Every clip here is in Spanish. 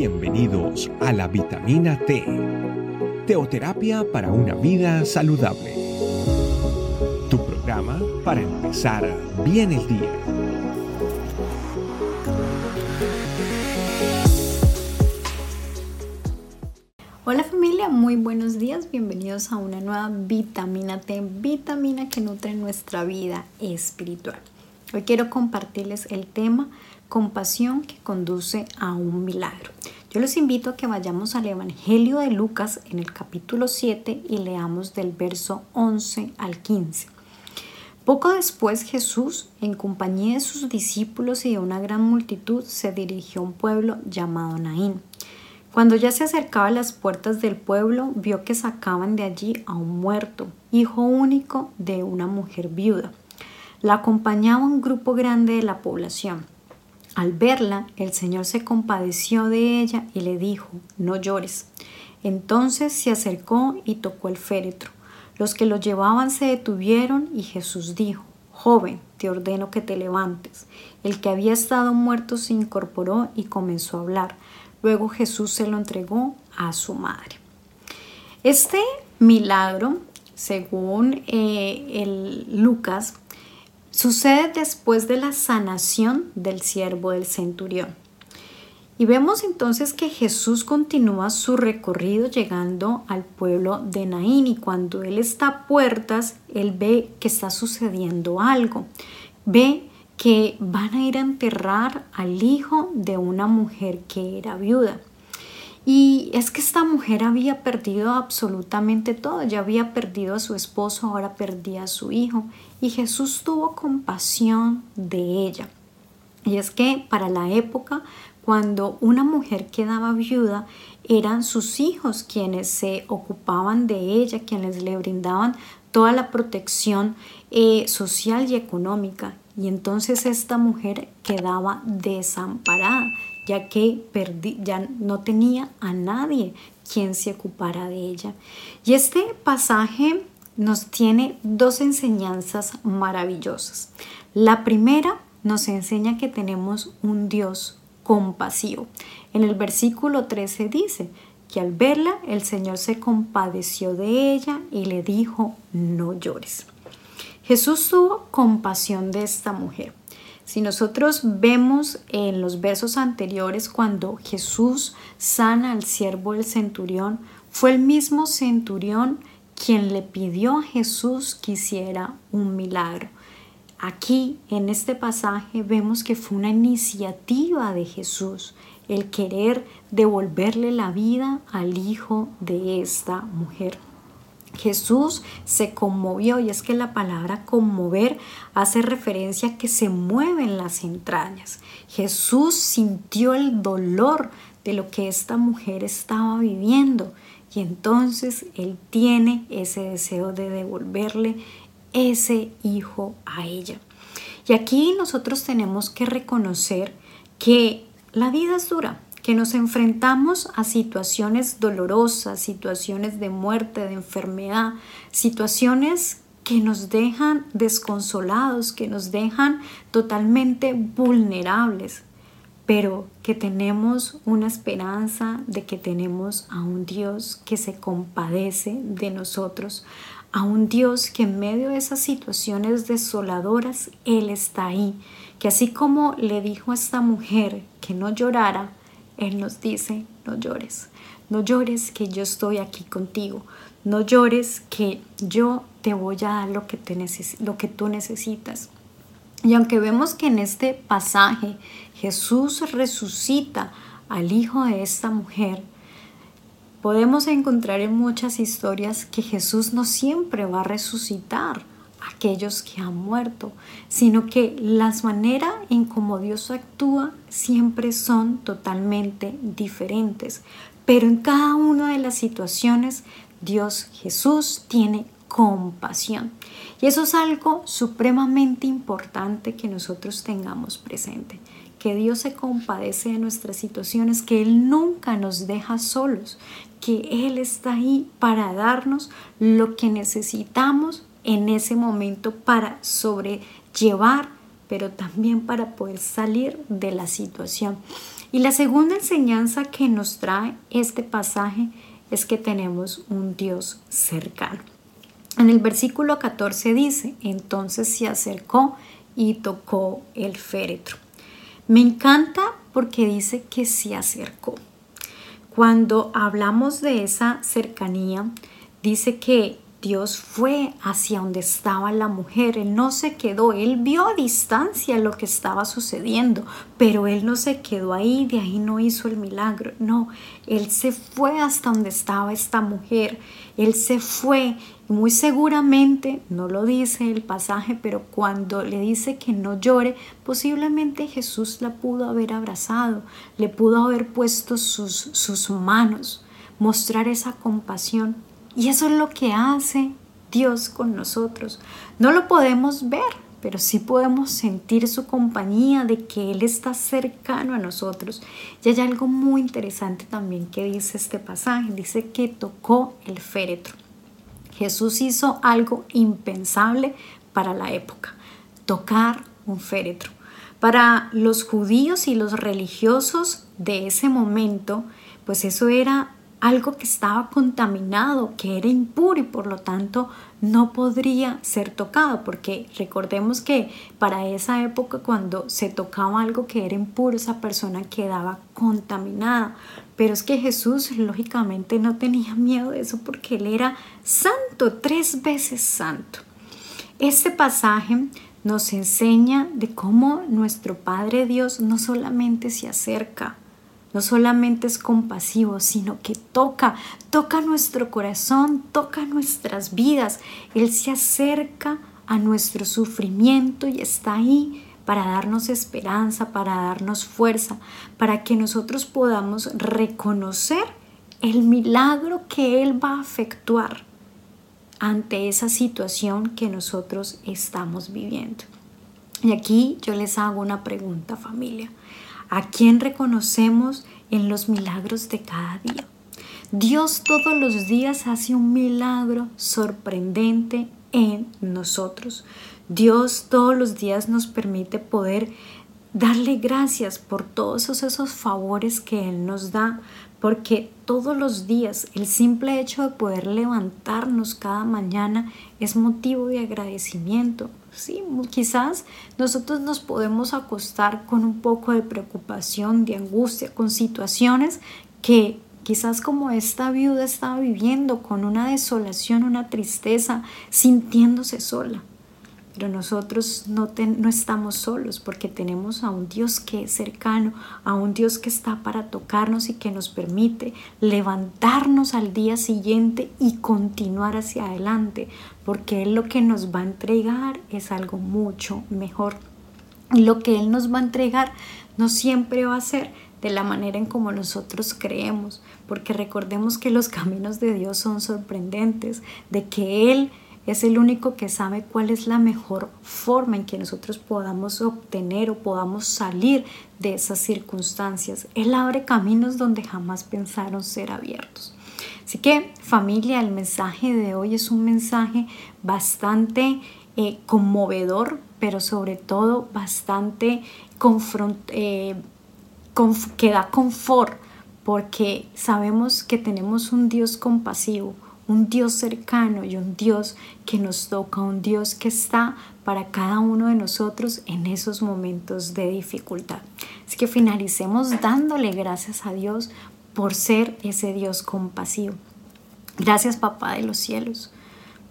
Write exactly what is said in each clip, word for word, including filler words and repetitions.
Bienvenidos a la Vitamina T, Teoterapia para una vida saludable. Tu programa para empezar bien el día. Hola familia, muy buenos días, bienvenidos a una nueva Vitamina T, vitamina que nutre nuestra vida espiritual. Hoy quiero compartirles el tema compasión que conduce a un milagro. Yo los invito a que vayamos al Evangelio de Lucas en el capítulo siete y leamos del verso once al quince. Poco después Jesús, en compañía de sus discípulos y de una gran multitud, se dirigió a un pueblo llamado Naín. Cuando ya se acercaba a las puertas del pueblo, vio que sacaban de allí a un muerto, hijo único de una mujer viuda. La acompañaba un grupo grande de la población. Al verla, el Señor se compadeció de ella y le dijo: no llores. Entonces se acercó y tocó el féretro. Los que lo llevaban se detuvieron y Jesús dijo: joven, te ordeno que te levantes. El que había estado muerto se incorporó y comenzó a hablar. Luego Jesús se lo entregó a su madre. Este milagro, según eh, el Lucas, sucede después de la sanación del siervo del centurión. Y vemos entonces que Jesús continúa su recorrido llegando al pueblo de Naín, y cuando él está a puertas, él ve que está sucediendo algo. Ve que van a ir a enterrar al hijo de una mujer que era viuda. Y es que esta mujer había perdido absolutamente todo, ya había perdido a su esposo, ahora perdía a su hijo, y Jesús tuvo compasión de ella. Y es que para la época, cuando una mujer quedaba viuda, eran sus hijos quienes se ocupaban de ella, quienes le brindaban toda la protección eh, social y económica, y entonces esta mujer quedaba desamparada, ya que perdí, ya no tenía a nadie quien se ocupara de ella. Y este pasaje nos tiene dos enseñanzas maravillosas. La primera nos enseña que tenemos un Dios compasivo. En el versículo trece dice que al verla el Señor se compadeció de ella y le dijo: no llores. Jesús tuvo compasión de esta mujer. Si nosotros vemos en los versos anteriores, cuando Jesús sana al siervo del centurión, fue el mismo centurión quien le pidió a Jesús que hiciera un milagro. Aquí, en este pasaje, vemos que fue una iniciativa de Jesús el querer devolverle la vida al hijo de esta mujer. Jesús se conmovió, y es que la palabra conmover hace referencia a que se mueven las entrañas. Jesús sintió el dolor de lo que esta mujer estaba viviendo, y entonces él tiene ese deseo de devolverle ese hijo a ella. Y aquí nosotros tenemos que reconocer que la vida es dura, que nos enfrentamos a situaciones dolorosas, situaciones de muerte, de enfermedad, situaciones que nos dejan desconsolados, que nos dejan totalmente vulnerables, pero que tenemos una esperanza de que tenemos a un Dios que se compadece de nosotros, a un Dios que en medio de esas situaciones desoladoras, Él está ahí, que así como le dijo a esta mujer que no llorara, Él nos dice: no llores, no llores que yo estoy aquí contigo, no llores que yo te voy a dar lo que, te neces- lo que tú necesitas. Y aunque vemos que en este pasaje Jesús resucita al hijo de esta mujer, podemos encontrar en muchas historias que Jesús no siempre va a resucitar a aquellos que han muerto, sino que las maneras en cómo Dios actúa siempre son totalmente diferentes. Pero en cada una de las situaciones, Dios Jesús tiene compasión. Y eso es algo supremamente importante que nosotros tengamos presente, que Dios se compadece de nuestras situaciones, que Él nunca nos deja solos, que Él está ahí para darnos lo que necesitamos en ese momento para sobrellevar, pero también para poder salir de la situación. Y la segunda enseñanza que nos trae este pasaje es que tenemos un Dios cercano. En el versículo catorce dice, entonces se acercó y tocó el féretro. Me encanta porque dice que se acercó. Cuando hablamos de esa cercanía, dice que Dios fue hacia donde estaba la mujer. Él no se quedó, Él vio a distancia lo que estaba sucediendo, pero Él no se quedó ahí, de ahí no hizo el milagro. No, Él se fue hasta donde estaba esta mujer. Él se fue, muy seguramente, no lo dice el pasaje, pero cuando le dice que no llore, posiblemente Jesús la pudo haber abrazado, le pudo haber puesto sus, sus manos, mostrar esa compasión. Y eso es lo que hace Dios con nosotros. No lo podemos ver, pero sí podemos sentir su compañía, de que Él está cercano a nosotros. Y hay algo muy interesante también que dice este pasaje. Dice que tocó el féretro. Jesús hizo algo impensable para la época: tocar un féretro. Para los judíos y los religiosos de ese momento, pues eso era algo que estaba contaminado, que era impuro y por lo tanto no podría ser tocado, porque recordemos que para esa época cuando se tocaba algo que era impuro, esa persona quedaba contaminada. Pero es que Jesús lógicamente no tenía miedo de eso porque Él era santo, tres veces santo. Este pasaje nos enseña de cómo nuestro Padre Dios no solamente se acerca, no solamente es compasivo, sino que toca, toca nuestro corazón, toca nuestras vidas. Él se acerca a nuestro sufrimiento y está ahí para darnos esperanza, para darnos fuerza, para que nosotros podamos reconocer el milagro que Él va a efectuar ante esa situación que nosotros estamos viviendo. Y aquí yo les hago una pregunta, familia. ¿A quién reconocemos en los milagros de cada día? Dios todos los días hace un milagro sorprendente en nosotros. Dios todos los días nos permite poder darle gracias por todos esos, esos favores que Él nos da, porque todos los días el simple hecho de poder levantarnos cada mañana es motivo de agradecimiento. Sí, quizás nosotros nos podemos acostar con un poco de preocupación, de angustia, con situaciones que quizás como esta viuda estaba viviendo, con una desolación, una tristeza, sintiéndose sola. Pero nosotros no, te, no estamos solos, porque tenemos a un Dios que es cercano, a un Dios que está para tocarnos y que nos permite levantarnos al día siguiente y continuar hacia adelante, porque Él lo que nos va a entregar es algo mucho mejor. Y lo que Él nos va a entregar no siempre va a ser de la manera en como nosotros creemos, porque recordemos que los caminos de Dios son sorprendentes, de que Él es el único que sabe cuál es la mejor forma en que nosotros podamos obtener o podamos salir de esas circunstancias. Él abre caminos donde jamás pensaron ser abiertos. Así que, familia, el mensaje de hoy es un mensaje bastante eh, conmovedor, pero sobre todo bastante confront- eh, conf- que da confort, porque sabemos que tenemos un Dios compasivo, un Dios cercano y un Dios que nos toca, un Dios que está para cada uno de nosotros en esos momentos de dificultad. Así que finalicemos dándole gracias a Dios por ser ese Dios compasivo. Gracias, Papá de los cielos,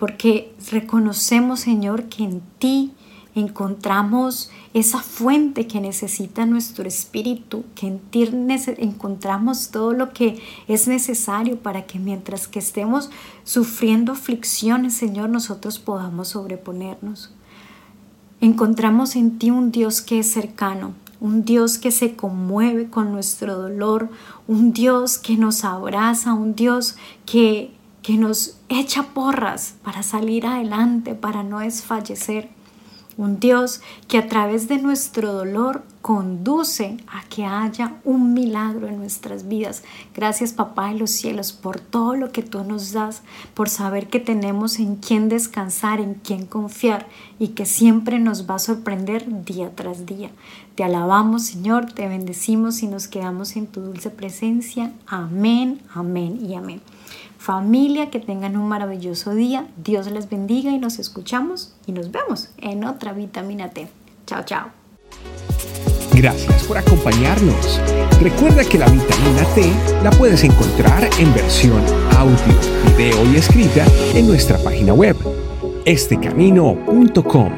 porque reconocemos, Señor, que en ti encontramos esa fuente que necesita nuestro espíritu, que en ti encontramos todo lo que es necesario para que mientras que estemos sufriendo aflicciones, Señor, nosotros podamos sobreponernos. Encontramos en ti un Dios que es cercano, un Dios que se conmueve con nuestro dolor, un Dios que nos abraza, un Dios que, que nos echa porras para salir adelante, para no desfallecer. un Dios que a través de nuestro dolor conduce a que haya un milagro en nuestras vidas. Gracias, Papá de los cielos, por todo lo que tú nos das, por saber que tenemos en quién descansar, en quién confiar y que siempre nos va a sorprender día tras día. Te alabamos, Señor, te bendecimos y nos quedamos en tu dulce presencia. Amén, amén y amén. Familia, que tengan un maravilloso día. Dios les bendiga y nos escuchamos y nos vemos en otra Vitamina T. Chao, chao. Gracias por acompañarnos. Recuerda que la Vitamina T la puedes encontrar en versión audio, video y escrita en nuestra página web, este camino punto com.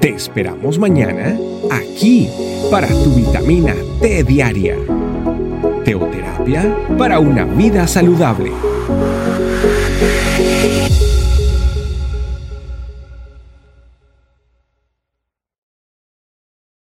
Te esperamos mañana aquí para tu Vitamina T diaria. Teoterapia para una vida saludable.